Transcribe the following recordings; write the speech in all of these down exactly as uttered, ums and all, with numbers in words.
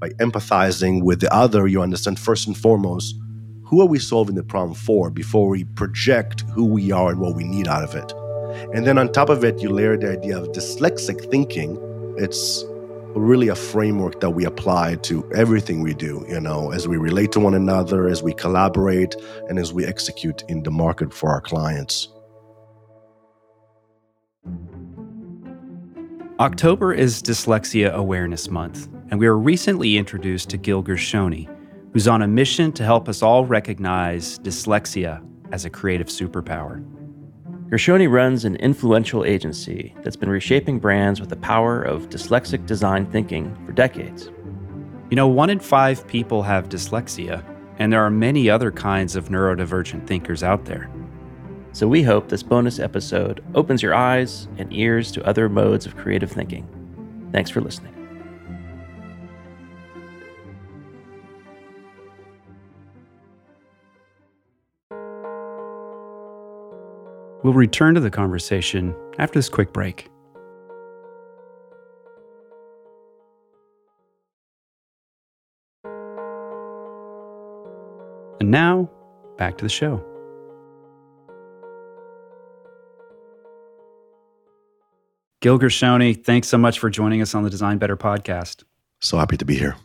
by empathizing with the other, you understand first and foremost, who are we solving the problem for before we project who we are and what we need out of it. And then on top of it, you layer the idea of dyslexic thinking. It's really a framework that we apply to everything we do, you know, as we relate to one another, as we collaborate, and as we execute in the market for our clients. October is Dyslexia Awareness Month, and we were recently introduced to Gil Gershoni, who's on a mission to help us all recognize dyslexia as a creative superpower. Gershoni runs an influential agency that's been reshaping brands with the power of dyslexic design thinking for decades. You know, one in five people have dyslexia, and there are many other kinds of neurodivergent thinkers out there. So we hope this bonus episode opens your eyes and ears to other modes of creative thinking. Thanks for listening. We'll return to the conversation after this quick break. And now, back to the show. Gil Gershoni, thanks so much for joining us on the Design Better podcast. So happy to be here.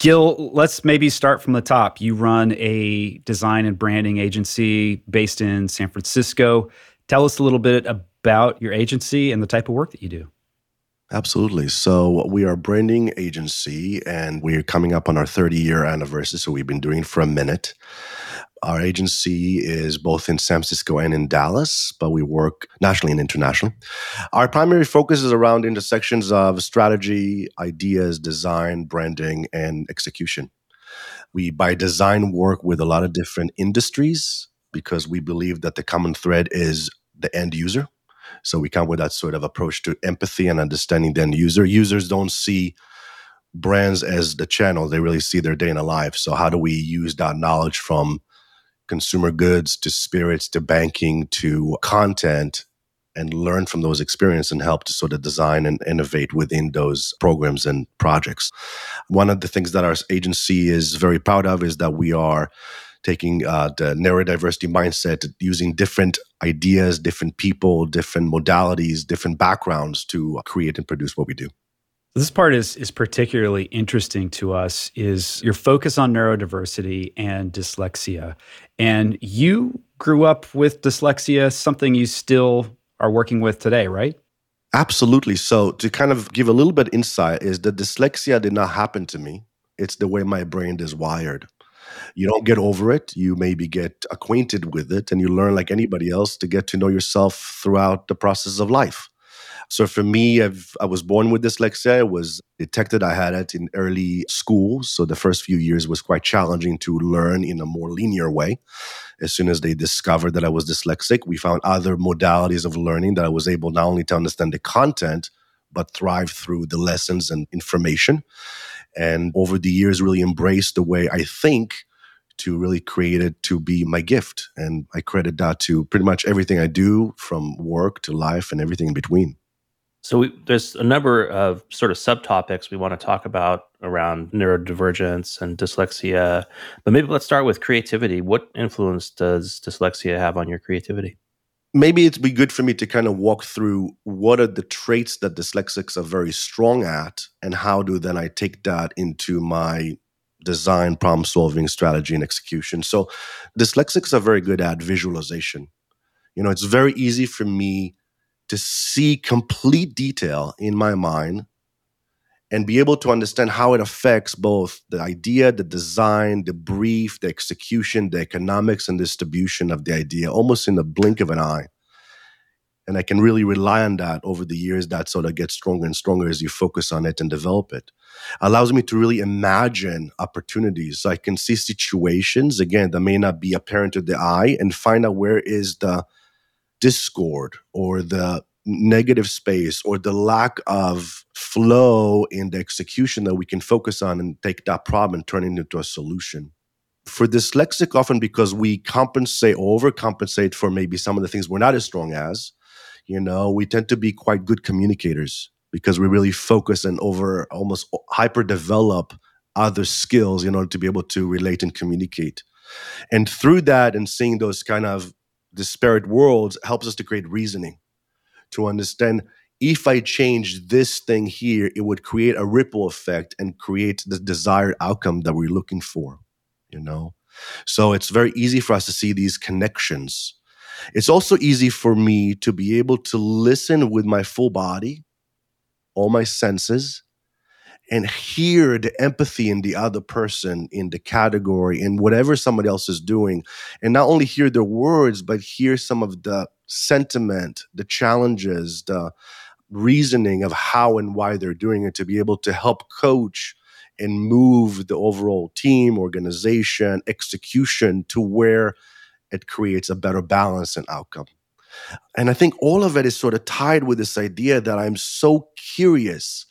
Gil, let's maybe start from the top. You run a design and branding agency based in San Francisco. Tell us a little bit about your agency and the type of work that you do. Absolutely. So we are a branding agency, and we're coming up on our thirty-year anniversary, so we've been doing it for a minute. Our agency is both in San Francisco and in Dallas, but we work nationally and internationally. Our primary focus is around intersections of strategy, ideas, design, branding, and execution. We, by design, work with a lot of different industries because we believe that the common thread is the end user. So we come with that sort of approach to empathy and understanding the end user. Users don't see brands as the channel. They really see their day in a life. So how do we use that knowledge from consumer goods to spirits to banking to content and learn from those experiences and help to sort of design and innovate within those programs and projects. One of the things that our agency is very proud of is that we are taking uh, the neurodiversity mindset, using different ideas, different people, different modalities, different backgrounds to create and produce what we do. This part is is particularly interesting to us, is your focus on neurodiversity and dyslexia. And you grew up with dyslexia, something you still are working with today, right? Absolutely. So to kind of give a little bit insight is that dyslexia did not happen to me. It's the way my brain is wired. You don't get over it. You maybe get acquainted with it, and you learn like anybody else to get to know yourself throughout the process of life. So for me, I've, I was born with dyslexia. It was detected I had it in early school. So the first few years was quite challenging to learn in a more linear way. As soon as they discovered that I was dyslexic, we found other modalities of learning that I was able not only to understand the content, but thrive through the lessons and information. And over the years, really embraced the way I think to really create it to be my gift. And I credit that to pretty much everything I do, from work to life and everything in between. So we, there's a number of sort of subtopics we want to talk about around neurodivergence and dyslexia, but maybe let's start with creativity. What influence does dyslexia have on your creativity? Maybe it'd be good for me to kind of walk through what are the traits that dyslexics are very strong at, and how do then I take that into my design, problem solving, strategy, and execution. So dyslexics are very good at visualization. You know, it's very easy for me to see complete detail in my mind and be able to understand how it affects both the idea, the design, the brief, the execution, the economics and distribution of the idea, almost in the blink of an eye. And I can really rely on that over the years. That sort of gets stronger and stronger as you focus on it and develop it. Allows me to really imagine opportunities. So I can see situations, again, that may not be apparent to the eye, and find out where is the discord or the negative space or the lack of flow in the execution that we can focus on and take that problem and turn it into a solution. For dyslexic, often because we compensate or overcompensate for maybe some of the things we're not as strong as, you know, we tend to be quite good communicators because we really focus and over almost hyper develop other skills in order to be able to relate and communicate. And through that and seeing those kind of disparate worlds helps us to create reasoning, to understand if I change this thing here, it would create a ripple effect and create the desired outcome that we're looking for, you know? So it's very easy for us to see these connections. It's also easy for me to be able to listen with my full body, all my senses, and hear the empathy in the other person, in the category, in whatever somebody else is doing. And not only hear their words, but hear some of the sentiment, the challenges, the reasoning of how and why they're doing it, to be able to help coach and move the overall team, organization, execution to where it creates a better balance and outcome. And I think all of it is sort of tied with this idea that I'm so curious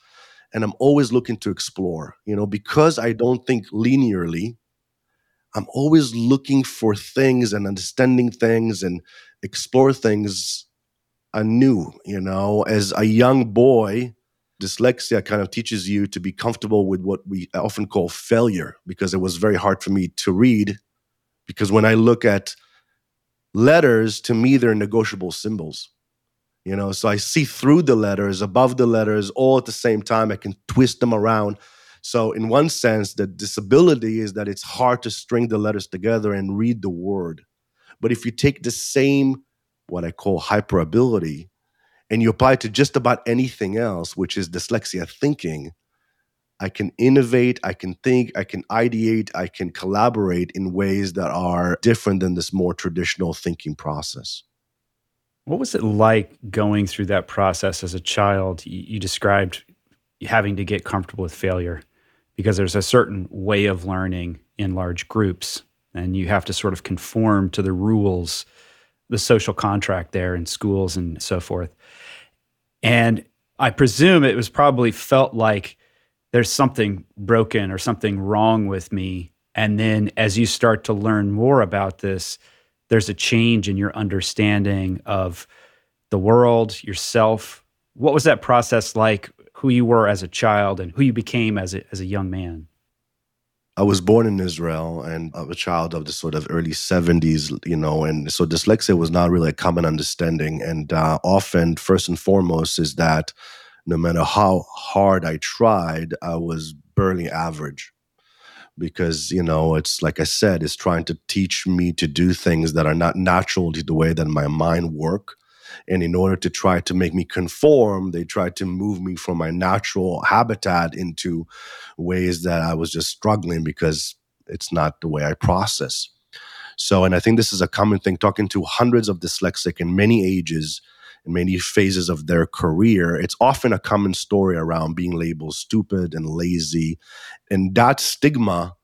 and I'm always looking to explore, you know, because I don't think linearly. I'm always looking for things and understanding things and explore things anew, you know. As a young boy, dyslexia kind of teaches you to be comfortable with what we often call failure, because it was very hard for me to read, because when I look at letters, to me, they're negotiable symbols. You know, so I see through the letters, above the letters, all at the same time. I can twist them around. So in one sense, the disability is that it's hard to string the letters together and read the word. But if you take the same, what I call hyperability, and you apply it to just about anything else, which is dyslexia thinking, I can innovate, I can think, I can ideate, I can collaborate in ways that are different than this more traditional thinking process. What was it like going through that process as a child? You described having to get comfortable with failure because there's a certain way of learning in large groups, and you have to sort of conform to the rules, the social contract there in schools and so forth. And I presume it was probably felt like there's something broken or something wrong with me. And then as you start to learn more about this, there's a change in your understanding of the world, yourself. What was that process like, who you were as a child and who you became as a, as a young man? I was born in Israel and I'm a child of the sort of early seventies, you know, and so dyslexia was not really a common understanding. And uh, often, first and foremost, is that no matter how hard I tried, I was barely average. Because, you know, it's like I said, it's trying to teach me to do things that are not natural to the way that my mind works. And in order to try to make me conform, they tried to move me from my natural habitat into ways that I was just struggling because it's not the way I process. So, and I think this is a common thing, talking to hundreds of dyslexic in many ages, in many phases of their career, it's often a common story around being labeled stupid and lazy. And that stigma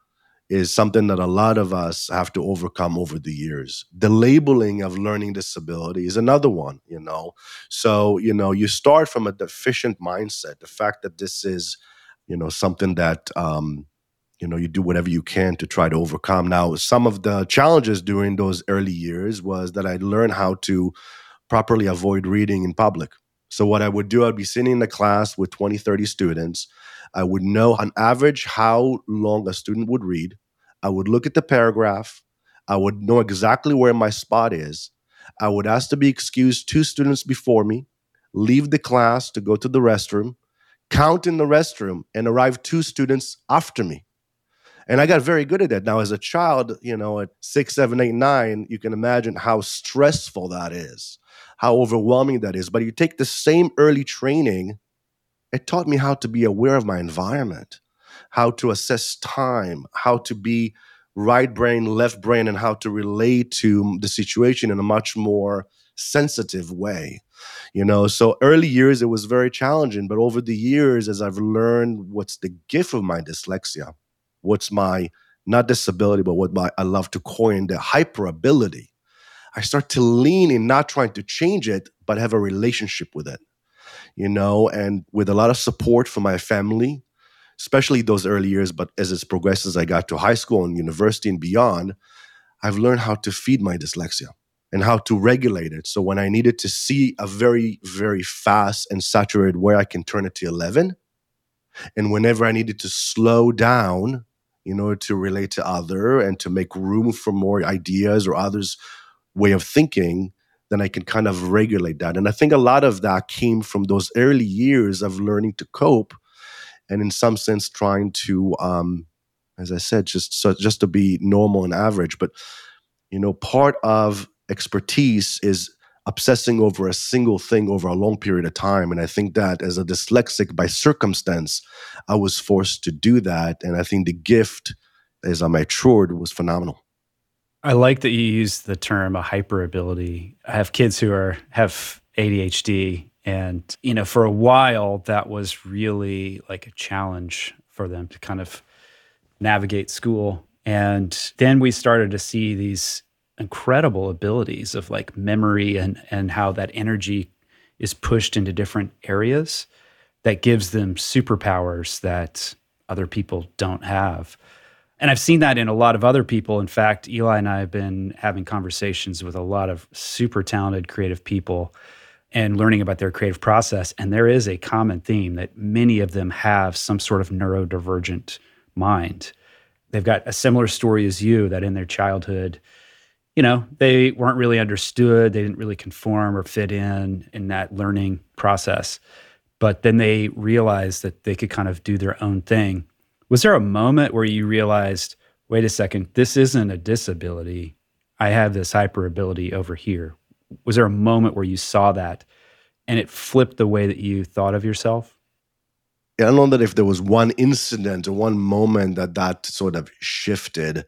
is something that a lot of us have to overcome over the years. The labeling of learning disability is another one, you know. So, you know, you start from a deficient mindset. The fact that this is, you know, something that, um, you know, you do whatever you can to try to overcome. Now, some of the challenges during those early years was that I learned how to properly avoid reading in public. So what I would do, I'd be sitting in a class with twenty, thirty students. I would know on average how long a student would read. I would look at the paragraph. I would know exactly where my spot is. I would ask to be excused two students before me, leave the class to go to the restroom, count in the restroom, and arrive two students after me. And I got very good at that. Now, as a child, you know, at six, seven, eight, nine, you can imagine how stressful that is, how overwhelming that is. But you take the same early training, it taught me how to be aware of my environment, how to assess time, how to be right brain, left brain, and how to relate to the situation in a much more sensitive way. You know, so early years, it was very challenging. But over the years, as I've learned what's the gift of my dyslexia, what's my, not disability, but what my, I love to coin the hyperability, I start to lean in not trying to change it, but have a relationship with it, you know, and with a lot of support from my family, especially those early years. But as it progresses, I got to high school and university and beyond, I've learned how to feed my dyslexia and how to regulate it. So when I needed to see a very, very fast and saturated where I can turn it to eleven, And whenever I needed to slow down in order to relate to other and to make room for more ideas or others' way of thinking, then I can kind of regulate that. And I think a lot of that came from those early years of learning to cope and in some sense trying to, um, as I said, just so, just to be normal and average. But, you know, part of expertise is obsessing over a single thing over a long period of time. And I think that as a dyslexic by circumstance, I was forced to do that. And I think the gift, as I matured, was phenomenal. I like that you use the term a hyperability. I have kids who are have A D H D. And, you know, for a while, that was really like a challenge for them to kind of navigate school. And then we started to see these incredible abilities of like memory and and how that energy is pushed into different areas that gives them superpowers that other people don't have. And I've seen that in a lot of other people. In fact, Eli and I have been having conversations with a lot of super talented creative people and learning about their creative process. And there is a common theme that many of them have some sort of neurodivergent mind. They've got a similar story as you, that in their childhood, you know, they weren't really understood. They didn't really conform or fit in in that learning process. But then they realized that they could kind of do their own thing. Was there a moment where you realized, wait a second, this isn't a disability. I have this hyperability over here. Was there a moment where you saw that and it flipped the way that you thought of yourself? Yeah, I don't know that if there was one incident or one moment that that sort of shifted.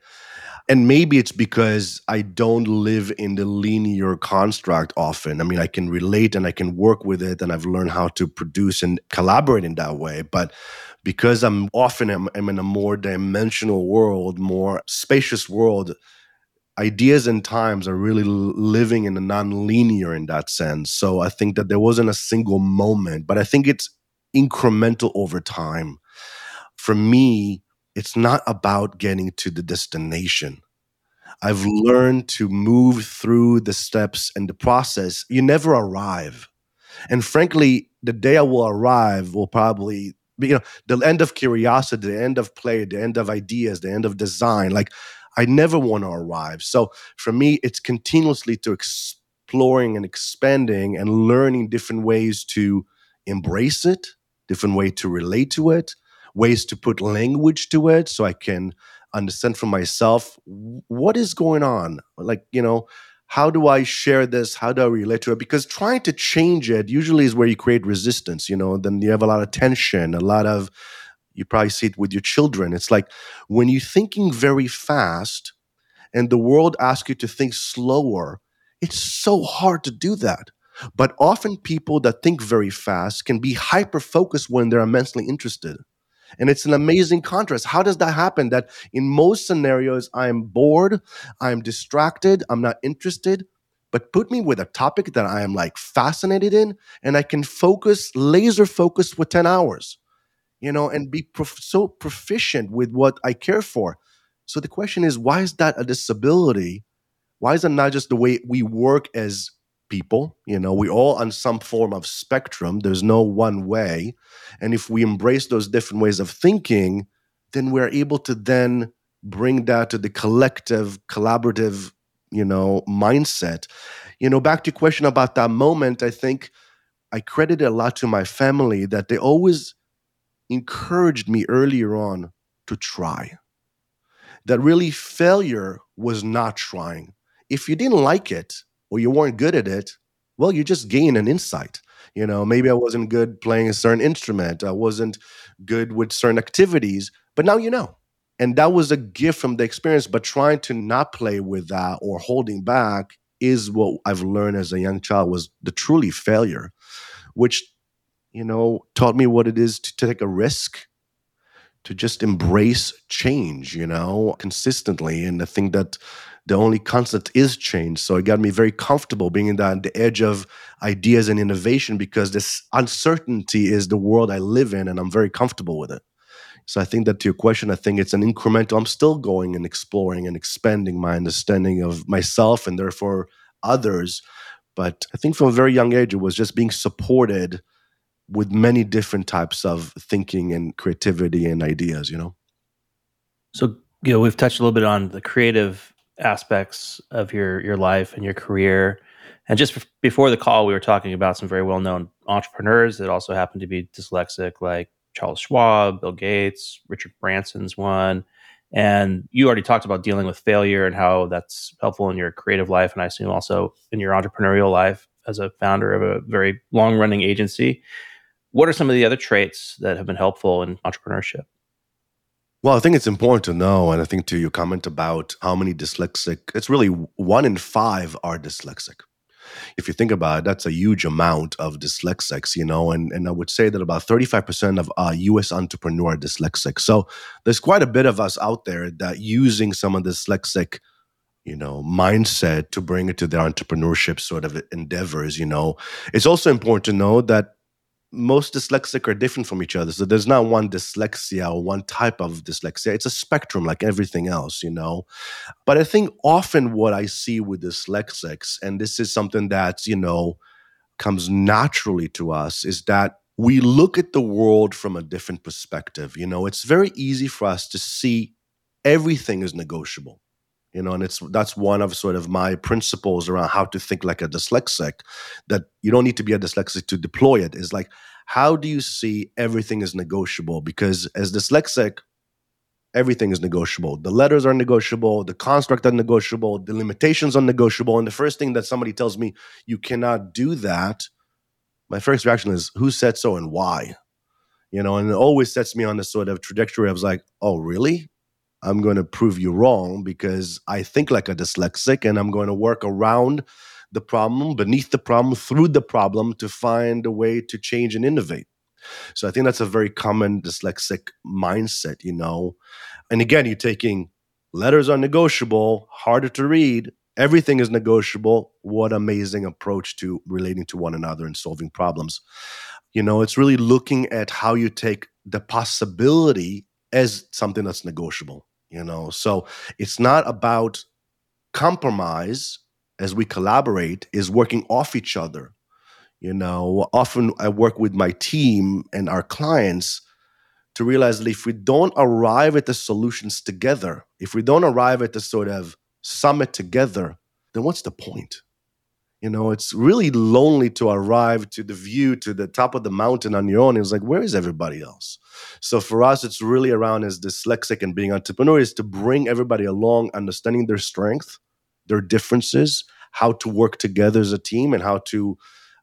And maybe it's because I don't live in the linear construct often. I mean, I can relate and I can work with it, and I've learned how to produce and collaborate in that way. But because I'm often I'm, I'm in a more dimensional world, more spacious world, ideas and times are really living in a non-linear in that sense. So I think that there wasn't a single moment, but I think it's incremental over time. For me, it's not about getting to the destination. I've learned to move through the steps and the process. You never arrive. And frankly, the day I will arrive will probably be, you know, the end of curiosity, the end of play, the end of ideas, the end of design. Like, I never want to arrive. So for me, it's continuously to exploring and expanding and learning different ways to embrace it, different way to relate to it, ways to put language to it so I can understand for myself what is going on. Like, you know, how do I share this? How do I relate to it? Because trying to change it usually is where you create resistance, you know, then you have a lot of tension, a lot of, you probably see it with your children. It's like when you're thinking very fast and the world asks you to think slower, it's so hard to do that. But often people that think very fast can be hyper-focused when they're immensely interested. And it's an amazing contrast. How does that happen? That in most scenarios, I'm bored, I'm distracted, I'm not interested, but put me with a topic that I am like fascinated in, and I can focus, laser focus for ten hours, you know, and be prof- so proficient with what I care for. So the question is, why is that a disability? Why is it not just the way we work as people? You know, we all on some form of spectrum. There's no one way. And if we embrace those different ways of thinking, then we're able to then bring that to the collective, collaborative, you know, mindset. You know, back to your question about that moment, I think I credit a lot to my family that they always encouraged me earlier on to try. That really failure was not trying. If you didn't like it, or you weren't good at it, well, you just gain an insight. You know, maybe I wasn't good playing a certain instrument. I wasn't good with certain activities, but now you know. And that was a gift from the experience, but trying to not play with that or holding back is what I've learned as a young child was the truly failure, which, you know, taught me what it is to, to take a risk, to just embrace change, you know, consistently. And I think that the only constant is change. So it got me very comfortable being in the, on the edge of ideas and innovation because this uncertainty is the world I live in and I'm very comfortable with it. So I think that to your question, I think it's an incremental. I'm still going and exploring and expanding my understanding of myself and therefore others. But I think from a very young age, it was just being supported with many different types of thinking and creativity and ideas, you know? So, you know, we've touched a little bit on the creative aspects of your, your life and your career. And just before the call, we were talking about some very well-known entrepreneurs that also happen to be dyslexic, like Charles Schwab, Bill Gates, Richard Branson's one. And you already talked about dealing with failure and how that's helpful in your creative life, and I assume also in your entrepreneurial life as a founder of a very long-running agency. What are some of the other traits that have been helpful in entrepreneurship? Well, I think it's important to know, and I think to your comment about how many dyslexic, it's really one in five are dyslexic. If you think about it, that's a huge amount of dyslexics, you know, and, and I would say that about thirty-five percent of uh, U S entrepreneurs are dyslexic. So there's quite a bit of us out there that using some of the dyslexic, you know, mindset to bring it to their entrepreneurship sort of endeavors, you know. It's also important to know that most dyslexic are different from each other. So there's not one dyslexia or one type of dyslexia. It's a spectrum like everything else, you know. But I think often what I see with dyslexics, and this is something that, you know, comes naturally to us, is that we look at the world from a different perspective. You know, it's very easy for us to see everything is negotiable. You know, and it's that's one of sort of my principles around how to think like a dyslexic, that you don't need to be a dyslexic to deploy it. Is like, how do you see everything is negotiable? Because as dyslexic, everything is negotiable. The letters are negotiable, the construct are negotiable, the limitations are negotiable. And the first thing that somebody tells me, you cannot do that, my first reaction is, who said so and why? You know, and it always sets me on this sort of trajectory of like, oh, really? I'm going to prove you wrong because I think like a dyslexic, and I'm going to work around the problem, beneath the problem, through the problem to find a way to change and innovate. So I think that's a very common dyslexic mindset, you know. And again, you're taking letters are negotiable, harder to read, everything is negotiable. What amazing approach to relating to one another and solving problems. You know, it's really looking at how you take the possibility as something that's negotiable, you know? So it's not about compromise as we collaborate, is working off each other. You know, often I work with my team and our clients to realize that if we don't arrive at the solutions together, if we don't arrive at the sort of summit together, then what's the point? You know, it's really lonely to arrive to the view, to the top of the mountain on your own. It's like, where is everybody else? So for us, it's really around as dyslexic and being entrepreneurs to bring everybody along, understanding their strength, their differences, how to work together as a team, and how to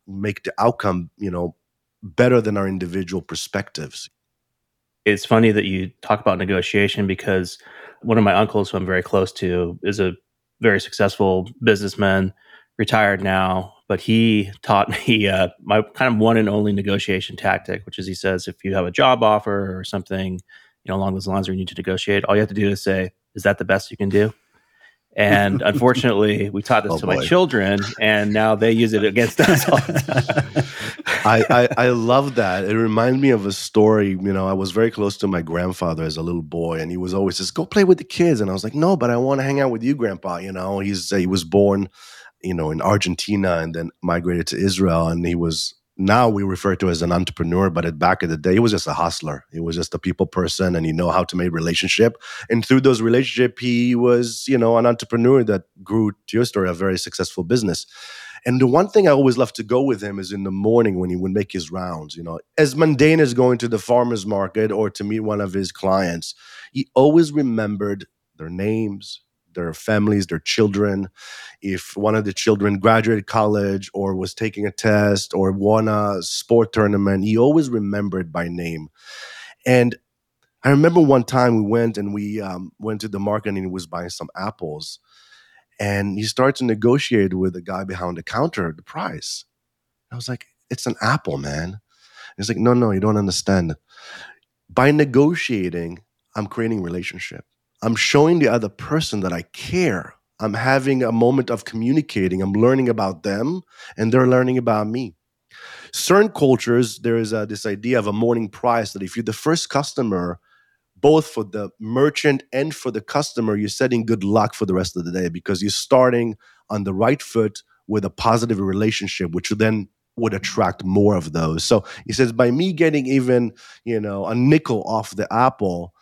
make the outcome, you know, better than our individual perspectives. It's funny that you talk about negotiation because one of my uncles who I'm very close to is a very successful businessman, retired now, but he taught me uh, my kind of one and only negotiation tactic, which is he says, if you have a job offer or something, you know, along those lines where you need to negotiate, all you have to do is say, is that the best you can do? And unfortunately, we taught this oh, to boy. my children, and now they use it against us all the time. I, I, I love that. It reminds me of a story. You know, I was very close to my grandfather as a little boy, and he was always just, go play with the kids. And I was like, no, but I want to hang out with you, Grandpa. You know, he's uh, he was born... you know, in Argentina and then migrated to Israel. And he was, now we refer to as an entrepreneur, but at back in the day, he was just a hustler. He was just a people person, and he know how to make relationship. And through those relationships, he was, you know, an entrepreneur that grew, to your story, a very successful business. And the one thing I always love to go with him is in the morning when he would make his rounds, you know, as mundane as going to the farmer's market or to meet one of his clients, he always remembered their names, their families, their children. If one of the children graduated college or was taking a test or won a sport tournament, he always remembered by name. And I remember one time we went and we um, went to the market, and he was buying some apples. And he started to negotiate with the guy behind the counter the price. I was like, it's an apple, man. He's like, no, no, you don't understand. By negotiating, I'm creating relationship. I'm showing the other person that I care. I'm having a moment of communicating. I'm learning about them, and they're learning about me. Certain cultures, there is a, this idea of a morning price that if you're the first customer, both for the merchant and for the customer, you're setting good luck for the rest of the day because you're starting on the right foot with a positive relationship, which will then would attract more of those. So he says, by me getting even, you know, a nickel off the apple,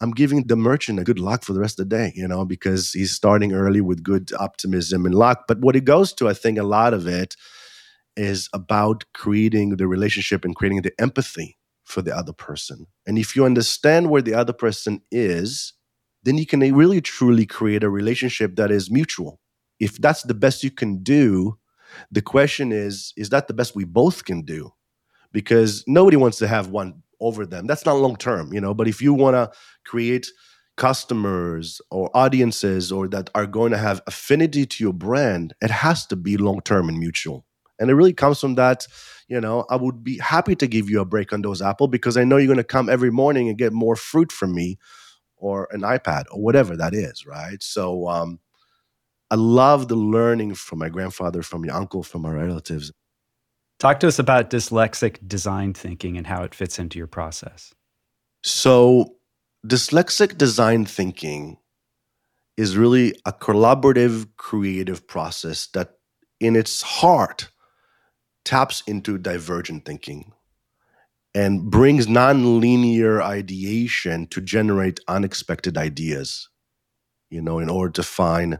I'm giving the merchant a good luck for the rest of the day, you know, because he's starting early with good optimism and luck. But what it goes to, I think a lot of it is about creating the relationship and creating the empathy for the other person. And if you understand where the other person is, then you can really truly create a relationship that is mutual. If that's the best you can do, the question is, is that the best we both can do? Because nobody wants to have one over them. That's not long-term, you know, but if you want to create customers or audiences or that are going to have affinity to your brand, it has to be long-term and mutual. And it really comes from that, you know, I would be happy to give you a break on those Apple because I know you're going to come every morning and get more fruit from me or an iPad or whatever that is, right? So um, I love the learning from my grandfather, from your uncle, from my relatives. Talk to us about dyslexic design thinking and how it fits into your process. So dyslexic design thinking is really a collaborative, creative process that in its heart taps into divergent thinking and brings nonlinear ideation to generate unexpected ideas, you know, in order to find,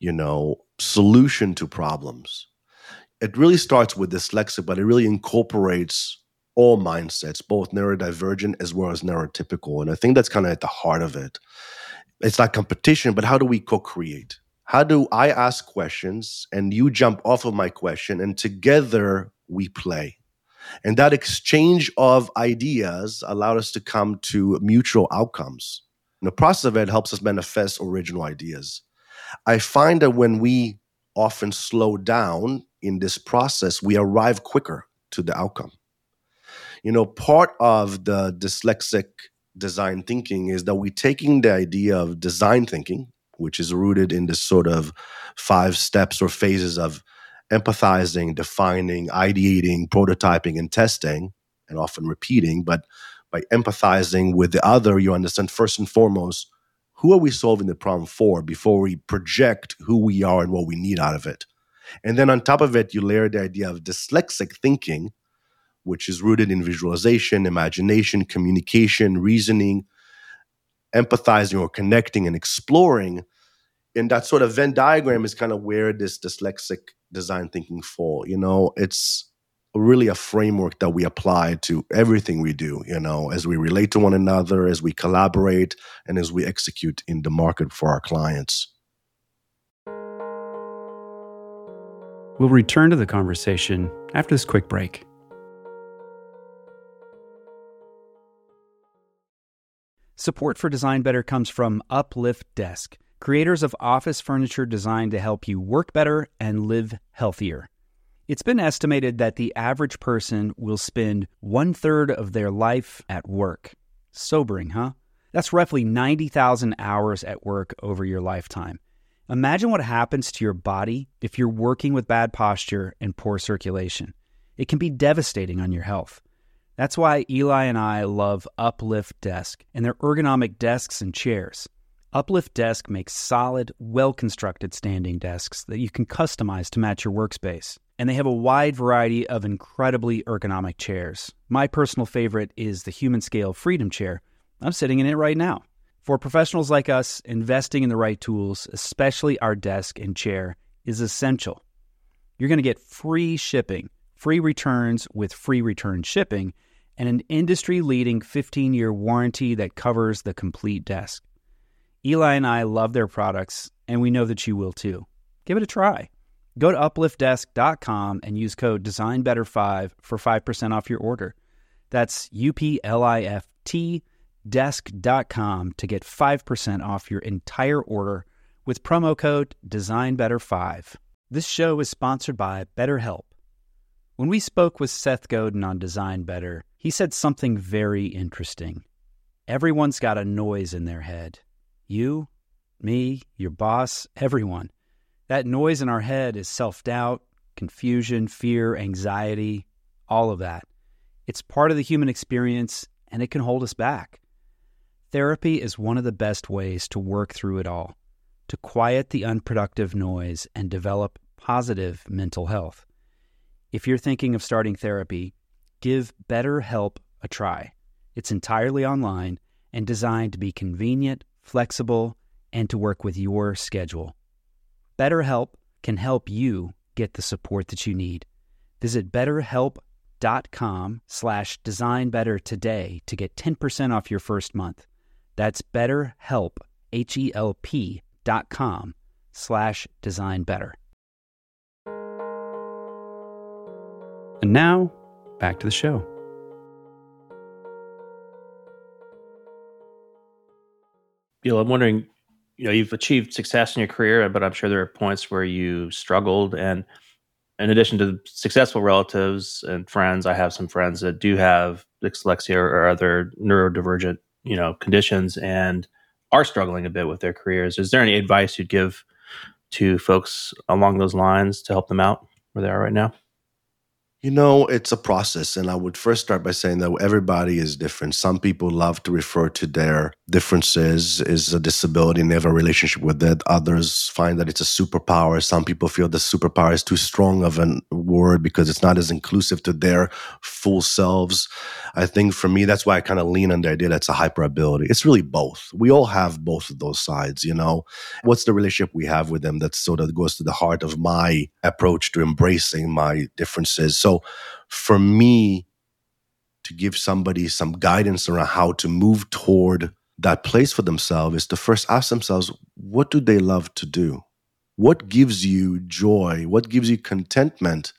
you know, solution to problems. It really starts with dyslexic, but it really incorporates all mindsets, both neurodivergent as well as neurotypical. And I think that's kind of at the heart of it. It's not competition, but how do we co-create? How do I ask questions and you jump off of my question and together we play? And that exchange of ideas allowed us to come to mutual outcomes. And the process of it helps us manifest original ideas. I find that when we often slow down in this process, we arrive quicker to the outcome. You know, part of the dyslexic design thinking is that we're taking the idea of design thinking, which is rooted in this sort of five steps or phases of empathizing, defining, ideating, prototyping, and testing, and often repeating. But by empathizing with the other, you understand first and foremost, who are we solving the problem for before we project who we are and what we need out of it? And then on top of it, you layer the idea of dyslexic thinking, which is rooted in visualization, imagination, communication, reasoning, empathizing or connecting and exploring. And that sort of Venn diagram is kind of where this dyslexic design thinking falls. You know, it's really a framework that we apply to everything we do, you know, as we relate to one another, as we collaborate, and as we execute in the market for our clients. We'll return to the conversation after this quick break. Support for Design Better comes from Uplift Desk, creators of office furniture designed to help you work better and live healthier. It's been estimated that the average person will spend one-third of their life at work. Sobering, huh? That's roughly ninety thousand hours at work over your lifetime. Imagine what happens to your body if you're working with bad posture and poor circulation. It can be devastating on your health. That's why Eli and I love Uplift Desk and their ergonomic desks and chairs. Uplift Desk makes solid, well-constructed standing desks that you can customize to match your workspace. And they have a wide variety of incredibly ergonomic chairs. My personal favorite is the Human Scale Freedom Chair. I'm sitting in it right now. For professionals like us, investing in the right tools, especially our desk and chair, is essential. You're going to get free shipping, free returns with free return shipping, and an industry-leading fifteen-year warranty that covers the complete desk. Eli and I love their products, and we know that you will too. Give it a try. Go to uplift desk dot com and use code design better five for five percent off your order. That's U P L I F T desk dot com to get five percent off your entire order with promo code design better five. This show is sponsored by BetterHelp. When we spoke with Seth Godin on Design Better, he said something very interesting. Everyone's got a noise in their head. You, me, your boss, everyone. That noise in our head is self-doubt, confusion, fear, anxiety, all of that. It's part of the human experience, and it can hold us back. Therapy is one of the best ways to work through it all, to quiet the unproductive noise and develop positive mental health. If you're thinking of starting therapy, give BetterHelp a try. It's entirely online and designed to be convenient, flexible, and to work with your schedule. BetterHelp can help you get the support that you need. Visit betterhelp.com slash designbetter today to get ten percent off your first month. That's BetterHelp, H E L P dot com slash designbetter. And now, back to the show. Gil, I'm wondering, you know, you've achieved success in your career, but I'm sure there are points where you struggled. And in addition to successful relatives and friends, I have some friends that do have dyslexia or other neurodivergent, you know, conditions and are struggling a bit with their careers. Is there any advice you'd give to folks along those lines to help them out where they are right now? You know, it's a process. And I would first start by saying that everybody is different. Some people love to refer to their differences as a disability and they have a relationship with that. Others find that it's a superpower. Some people feel the superpower is too strong of a word because it's not as inclusive to their full selves. I think for me, that's why I kind of lean on the idea that's a hyperability. It's really both. We all have both of those sides, you know. What's the relationship we have with them that sort of goes to the heart of my approach to embracing my differences? So for me, to give somebody some guidance around how to move toward that place for themselves is to first ask themselves, what do they love to do? What gives you joy? What gives you contentment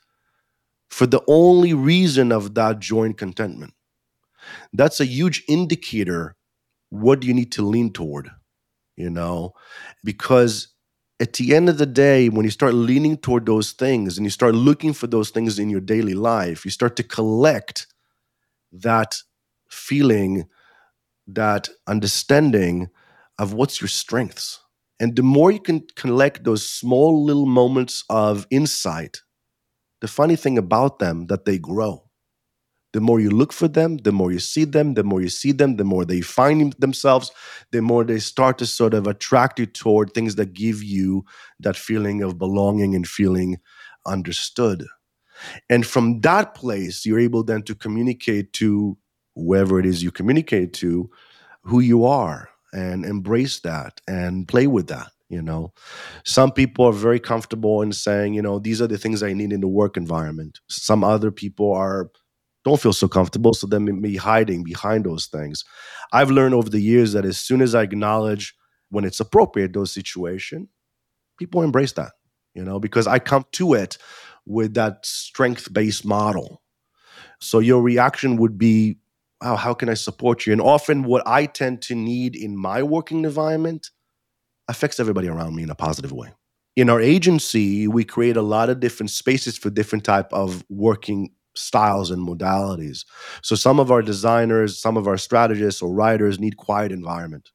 for the only reason of that joy and contentment? That's a huge indicator. What do you need to lean toward? You know, because at the end of the day, when you start leaning toward those things and you start looking for those things in your daily life, you start to collect that feeling, that understanding of what's your strengths. And the more you can collect those small little moments of insight, the funny thing about them, that they grow. The more you look for them, the more you see them, the more you see them, the more they find themselves, the more they start to sort of attract you toward things that give you that feeling of belonging and feeling understood. And from that place, you're able then to communicate to whoever it is you communicate to who you are and embrace that and play with that. You know, some people are very comfortable in saying, you know, these are the things I need in the work environment. Some other people are don't feel so comfortable, so then me hiding behind those things. I've learned over the years that as soon as I acknowledge when it's appropriate, those situations, people embrace that, you know, because I come to it with that strength-based model. So your reaction would be, wow, how can I support you? And often what I tend to need in my working environment affects everybody around me in a positive way. In our agency, we create a lot of different spaces for different type of working styles and modalities. So some of our designers, some of our strategists or writers need quiet environment.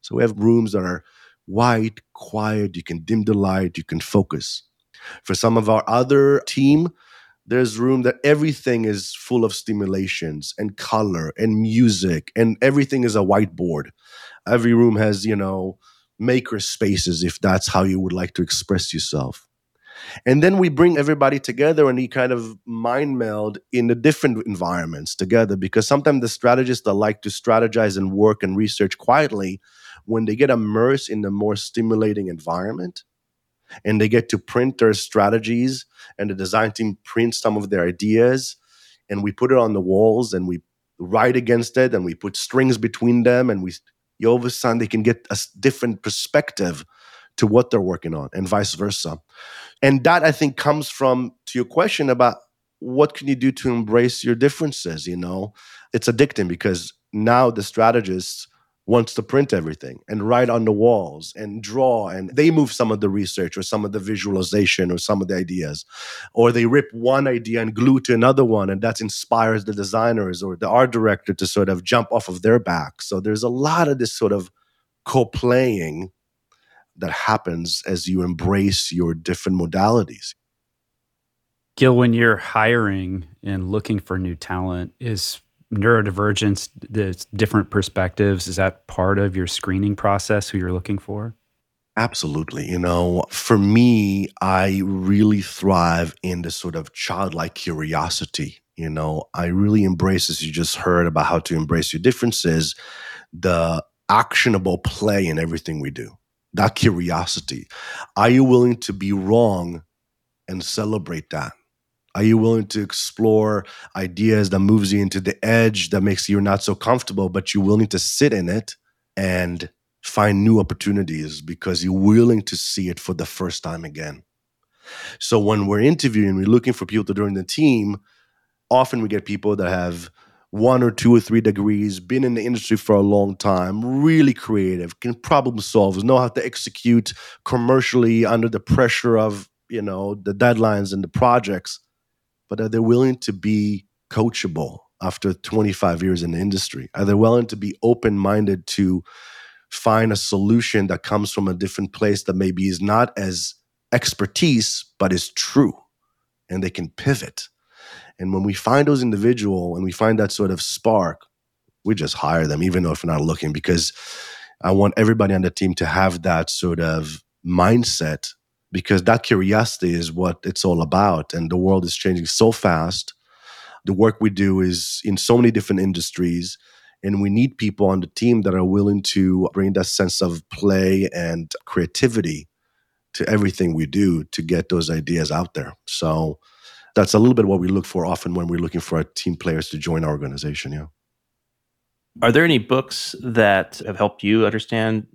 So we have rooms that are wide, quiet, you can dim the light, you can focus. For some of our other team, there's room that everything is full of stimulations and color and music and everything is a whiteboard. Every room has, you know, maker spaces if that's how you would like to express yourself. And then we bring everybody together and we kind of mind meld in the different environments together, because sometimes the strategists that like to strategize and work and research quietly, when they get immersed in the more stimulating environment and they get to print their strategies and the design team prints some of their ideas and we put it on the walls and we write against it and we put strings between them and we all of a sudden they can get a different perspective to what they're working on and vice versa. And that, I think, comes from, to your question about what can you do to embrace your differences, you know? It's addicting because now the strategist wants to print everything and write on the walls and draw, and they move some of the research or some of the visualization or some of the ideas, or they rip one idea and glue to another one, and that inspires the designers or the art director to sort of jump off of their back. So there's a lot of this sort of co-playing that happens as you embrace your different modalities. Gil, when you're hiring and looking for new talent, is neurodivergence, the different perspectives, is that part of your screening process, who you're looking for? Absolutely. You know, for me, I really thrive in this sort of childlike curiosity. You know, I really embrace, as you just heard about how to embrace your differences, the actionable play in everything we do. That curiosity. Are you willing to be wrong and celebrate that? Are you willing to explore ideas that moves you into the edge, that makes you not so comfortable, but you're willing to sit in it and find new opportunities because you're willing to see it for the first time again? So when we're interviewing, we're looking for people to join the team. Often we get people that have one or two or three degrees, been in the industry for a long time, really creative, can problem solve, know how to execute commercially under the pressure of, you know, the deadlines and the projects. But are they willing to be coachable after twenty-five years in the industry? Are they willing to be open-minded to find a solution that comes from a different place that maybe is not as expertise, but is true, and they can pivot? And when we find those individual and we find that sort of spark, we just hire them, even though if we're not looking, because I want everybody on the team to have that sort of mindset, because that curiosity is what it's all about. And the world is changing so fast. The work we do is in so many different industries, and we need people on the team that are willing to bring that sense of play and creativity to everything we do to get those ideas out there. So that's a little bit what we look for often when we're looking for our team players to join our organization. Yeah. Are there any books that have helped you understand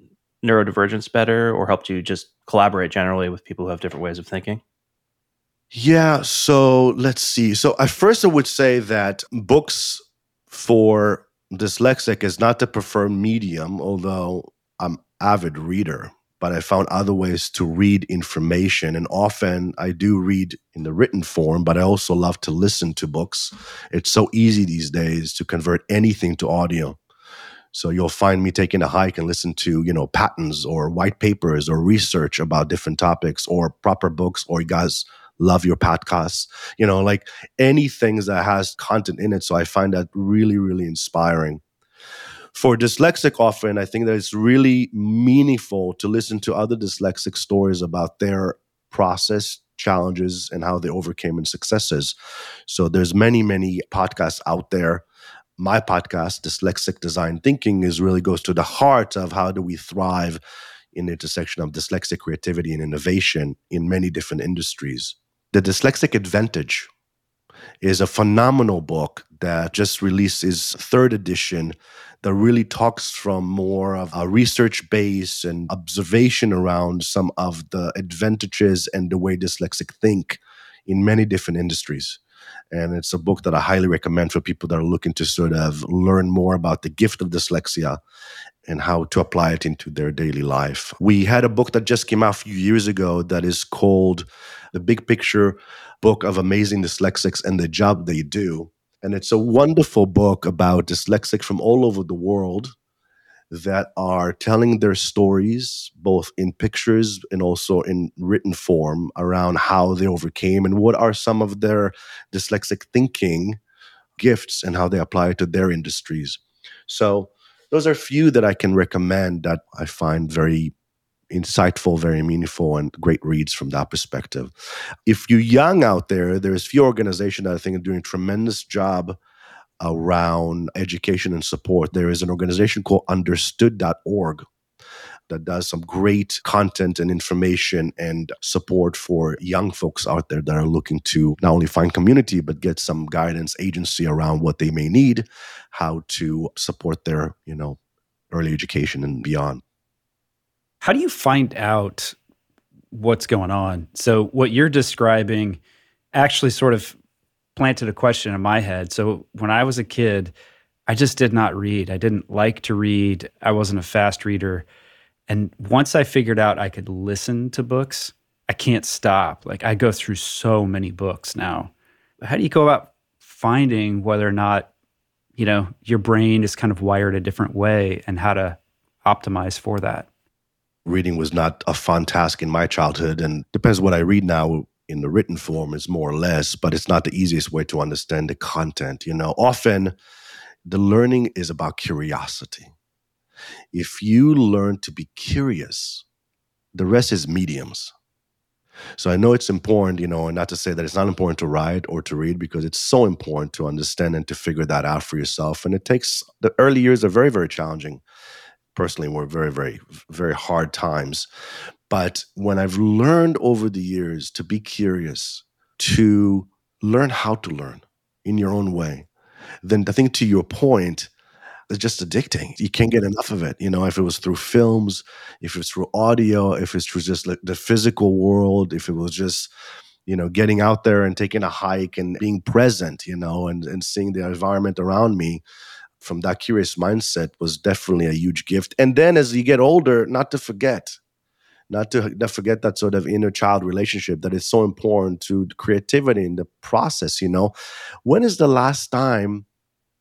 neurodivergence better, or helped you just collaborate generally with people who have different ways of thinking? Yeah. So let's see. So at first I would say that books for dyslexic is not the preferred medium, although I'm avid reader. But I found other ways to read information. And often I do read in the written form, but I also love to listen to books. It's so easy these days to convert anything to audio. So you'll find me taking a hike and listen to, you know, patents or white papers or research about different topics or proper books, or you guys love your podcasts, you know, like anything that has content in it. So I find that really, really inspiring. For dyslexic, often I think that it's really meaningful to listen to other dyslexic stories about their process, challenges, and how they overcame and successes. So there's many, many podcasts out there. My podcast, Dyslexic Design Thinking, is really goes to the heart of how do we thrive in the intersection of dyslexic creativity and innovation in many different industries. The Dyslexic Advantage is a phenomenal book that just released its third edition that really talks from more of a research base and observation around some of the advantages and the way dyslexic think in many different industries. And it's a book that I highly recommend for people that are looking to sort of learn more about the gift of dyslexia and how to apply it into their daily life. We had a book that just came out a few years ago that is called The Big Picture Book of Amazing Dyslexics and the Job They Do. And it's a wonderful book about dyslexics from all over the world that are telling their stories, both in pictures and also in written form, around how they overcame and what are some of their dyslexic thinking gifts and how they apply it to their industries. So those are few that I can recommend that I find very insightful, very meaningful, and great reads from that perspective. If you're young out there, there's few organizations that I think are doing a tremendous job around education and support. There is an organization called understood dot org that does some great content and information and support for young folks out there that are looking to not only find community, but get some guidance, agency around what they may need, how to support their, you know, early education and beyond. How do you find out what's going on? So what you're describing actually sort of planted a question in my head. So when I was a kid, I just did not read. I didn't like to read. I wasn't a fast reader. And once I figured out I could listen to books, I can't stop. Like, I go through so many books now. How do you go about finding whether or not, you know, your brain is kind of wired a different way and how to optimize for that? Reading was not a fun task in my childhood, and depends what I read now in the written form is more or less, but it's not the easiest way to understand the content. You know, often the learning is about curiosity. If you learn to be curious, The rest is mediums. So I know it's important, you know, and not to say that it's not important to write or to read, because it's so important to understand and to figure that out for yourself. And it takes, the early years are very, very challenging. Personally, were very, very, very hard times. But when I've learned over the years to be curious, to learn how to learn in your own way, then I think, to your point, it's just addicting. You can't get enough of it. You know, if it was through films, if it's through audio, if it's through just like the physical world, if it was just, you know, getting out there and taking a hike and being present, you know, and, and seeing the environment around me from that curious mindset was definitely a huge gift. And then as you get older, not to forget, not to not forget that sort of inner child relationship that is so important to creativity in the process, you know. When is the last time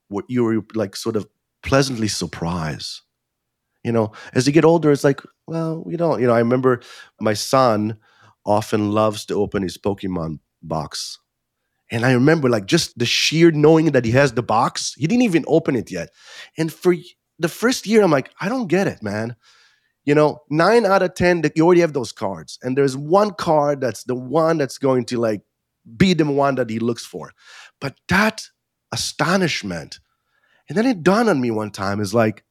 what you were like sort of pleasantly surprised? You know, as you get older, it's like, well, you know, you know, I remember my son often loves to open his Pokemon box. And I remember like just the sheer knowing that he has the box. He didn't even open it yet. And for the first year, I'm like, I don't get it, man. You know, nine out of ten, you already have those cards. And there's one card that's the one that's going to like be the one that he looks for. But that astonishment. And then it dawned on me one time, is like,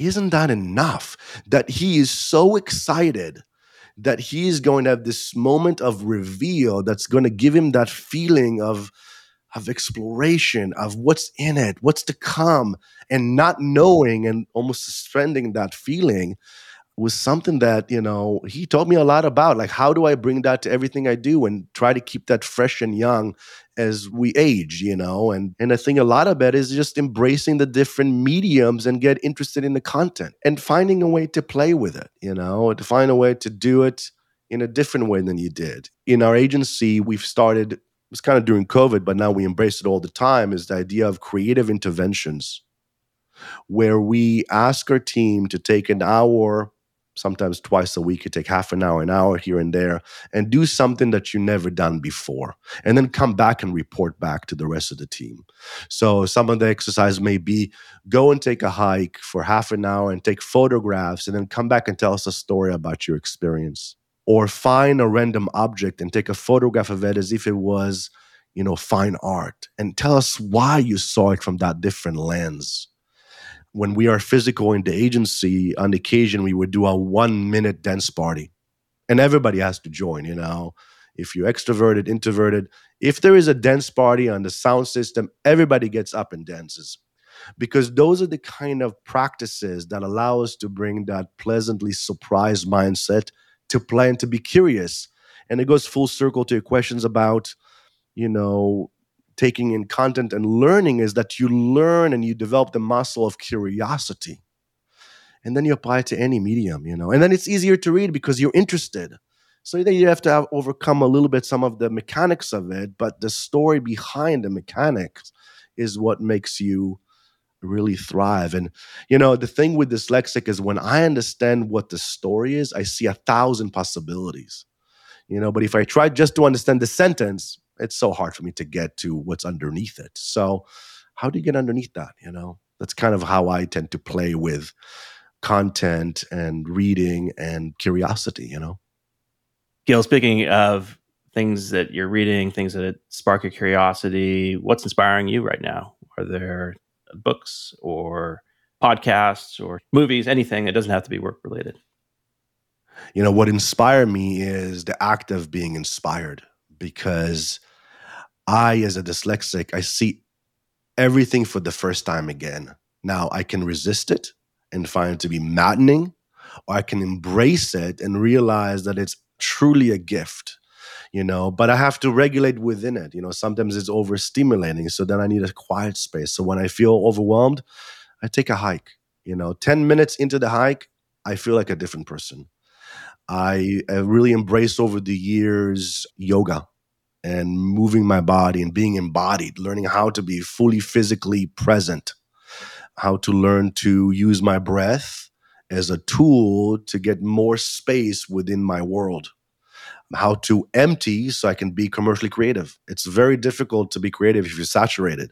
isn't that enough? That he is so excited that he is going to have this moment of reveal that's going to give him that feeling of, of exploration, of what's in it, what's to come, and not knowing and almost suspending that feeling was something that, you know, he taught me a lot about. Like, how do I bring that to everything I do and try to keep that fresh and young as we age, you know? And and I think a lot of it is just embracing the different mediums and get interested in the content and finding a way to play with it, you know, to find a way to do it in a different way than you did. In our agency, we've started, it was kind of during COVID, but now we embrace it all the time, is the idea of creative interventions, where we ask our team to take an hour, sometimes twice a week, you take half an hour, an hour here and there, and do something that you've never done before. And then come back and report back to the rest of the team. So some of the exercise may be, go and take a hike for half an hour and take photographs, and then come back and tell us a story about your experience. Or find a random object and take a photograph of it as if it was, you know, fine art. And tell us why you saw it from that different lens. When we are physical in the agency, on occasion, we would do a one-minute dance party. And everybody has to join, you know. If you're extroverted, introverted, if there is a dance party on the sound system, everybody gets up and dances. Because those are the kind of practices that allow us to bring that pleasantly surprised mindset to play and to be curious. And it goes full circle to your questions about, you know, taking in content and learning, is that you learn and you develop the muscle of curiosity. And then you apply it to any medium, you know. And then it's easier to read because you're interested. So then you have to have overcome a little bit some of the mechanics of it, but the story behind the mechanics is what makes you really thrive. And, you know, the thing with dyslexic is when I understand what the story is, I see a thousand possibilities, you know. But if I try just to understand the sentence, it's so hard for me to get to what's underneath it. So how do you get underneath that, you know? That's kind of how I tend to play with content and reading and curiosity, you know? Gil, speaking of things that you're reading, things that spark your curiosity, what's inspiring you right now? Are there books or podcasts or movies, anything that doesn't have to be work-related? You know, what inspired me is the act of being inspired. Because I, as a dyslexic, I see everything for the first time again. Now, I can resist it and find it to be maddening, or I can embrace it and realize that it's truly a gift, you know. But I have to regulate within it. You know, sometimes it's overstimulating, so then I need a quiet space. So when I feel overwhelmed, I take a hike. You know, ten minutes into the hike, I feel like a different person. I really embraced over the years yoga and moving my body and being embodied, learning how to be fully physically present, how to learn to use my breath as a tool to get more space within my world, how to empty so I can be commercially creative. It's very difficult to be creative if you're saturated.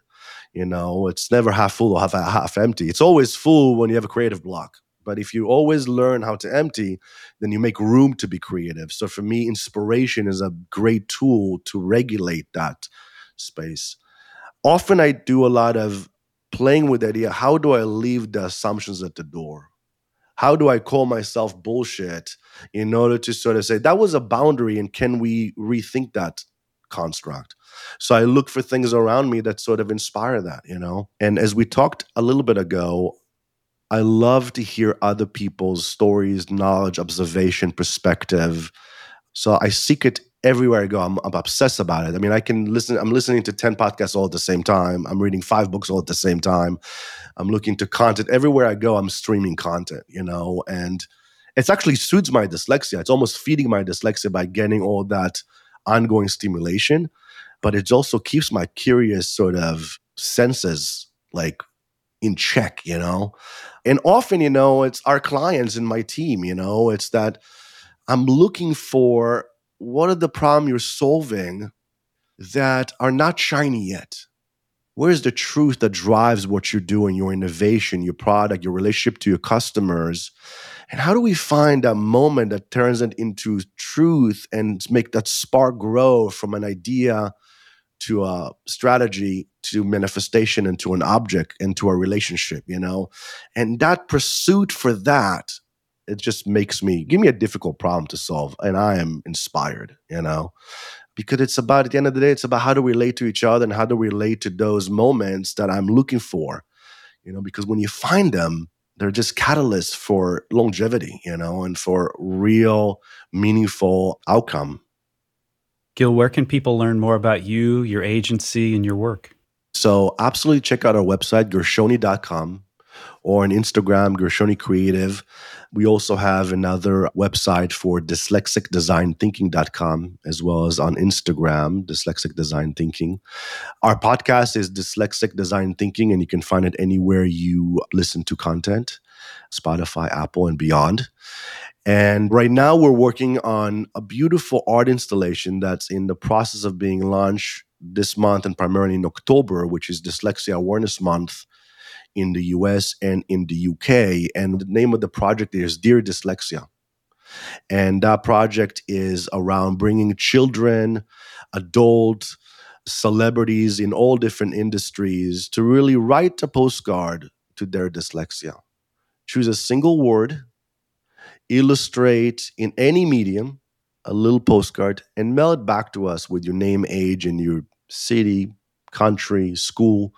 You know, it's never half full or half, half empty. It's always full when you have a creative block. But if you always learn how to empty, then you make room to be creative. So for me, inspiration is a great tool to regulate that space. Often I do a lot of playing with the idea, how do I leave the assumptions at the door? How do I call myself bullshit in order to sort of say, that was a boundary and can we rethink that construct? So I look for things around me that sort of inspire that, you know? And as we talked a little bit ago, I love to hear other people's stories, knowledge, observation, perspective. So I seek it everywhere I go. I'm, I'm obsessed about it. I mean, I can listen, I'm listening to ten podcasts all at the same time. I'm reading five books all at the same time. I'm looking to content. Everywhere I go, I'm streaming content, you know? And it's actually suits my dyslexia. It's almost feeding my dyslexia by getting all that ongoing stimulation. But it also keeps my curious sort of senses like in check, you know? And often, you know, it's our clients and my team, you know? It's that I'm looking for what are the problem you're solving that are not shiny yet? Where's the truth that drives what you're doing, your innovation, your product, your relationship to your customers? And how do we find a moment that turns it into truth and make that spark grow from an idea to a strategy, to manifestation, and to an object, and to a relationship, you know? And that pursuit for that, it just makes me, give me a difficult problem to solve, and I am inspired, you know? Because it's about, at the end of the day, it's about how to relate to each other and how to relate to those moments that I'm looking for, you know? Because when you find them, they're just catalysts for longevity, you know, and for real, meaningful outcome. Gil, where can people learn more about you, your agency, and your work? So absolutely check out our website, gershoni dot com, or on Instagram, Gershoni Creative. We also have another website for dyslexic design thinking dot com, as well as on Instagram, Dyslexic Design Thinking. Our podcast is Dyslexic Design Thinking, and you can find it anywhere you listen to content, Spotify, Apple, and beyond. And right now we're working on a beautiful art installation that's in the process of being launched this month and primarily in October, which is Dyslexia Awareness Month in the U S and in the U K. And the name of the project is Dear Dyslexia. And that project is around bringing children, adults, celebrities in all different industries to really write a postcard to their dyslexia. Choose a single word, illustrate in any medium a little postcard, and mail it back to us with your name, age, and your city, country, school.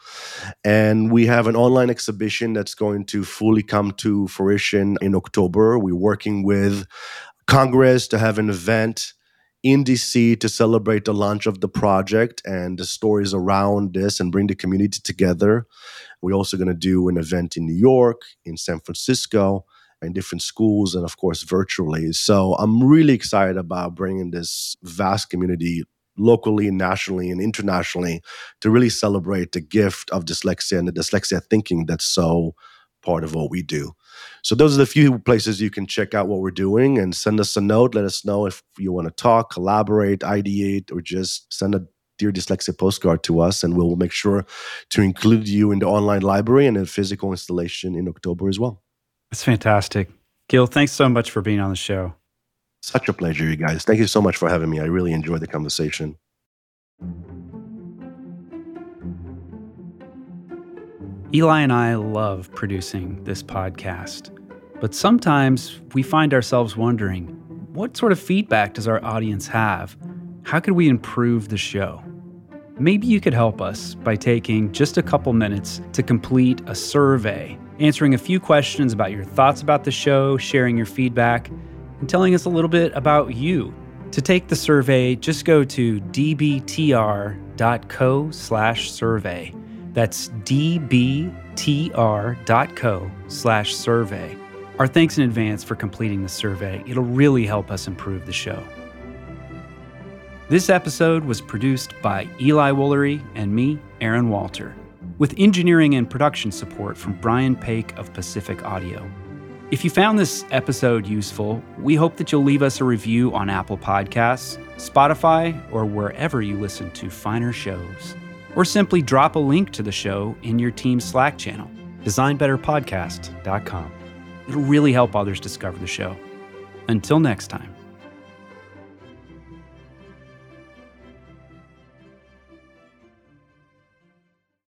And we have an online exhibition that's going to fully come to fruition in October. We're working with Congress to have an event in D C to celebrate the launch of the project and the stories around this and bring the community together. We're also going to do an event in New York, in San Francisco, in different schools, and of course, virtually. So I'm really excited about bringing this vast community locally, nationally, and internationally to really celebrate the gift of dyslexia and the dyslexia thinking that's so part of what we do. So those are the few places you can check out what we're doing and send us a note. Let us know if you want to talk, collaborate, ideate, or just send a Dear Dyslexia postcard to us, and we'll make sure to include you in the online library and a physical installation in October as well. That's fantastic. Gil, thanks so much for being on the show. Such a pleasure, you guys. Thank you so much for having me. I really enjoyed the conversation. Eli and I love producing this podcast, but sometimes we find ourselves wondering, what sort of feedback does our audience have? How could we improve the show? Maybe you could help us by taking just a couple minutes to complete a survey, answering a few questions about your thoughts about the show, sharing your feedback, and telling us a little bit about you. To take the survey, just go to dbtr.co slash survey. That's dbtr.co slash survey. Our thanks in advance for completing the survey. It'll really help us improve the show. This episode was produced by Eli Woolery and me, Aaron Walter, with engineering and production support from Brian Paik of Pacific Audio. If you found this episode useful, we hope that you'll leave us a review on Apple Podcasts, Spotify, or wherever you listen to finer shows. Or simply drop a link to the show in your team's Slack channel, design better podcast dot com. It'll really help others discover the show. Until next time.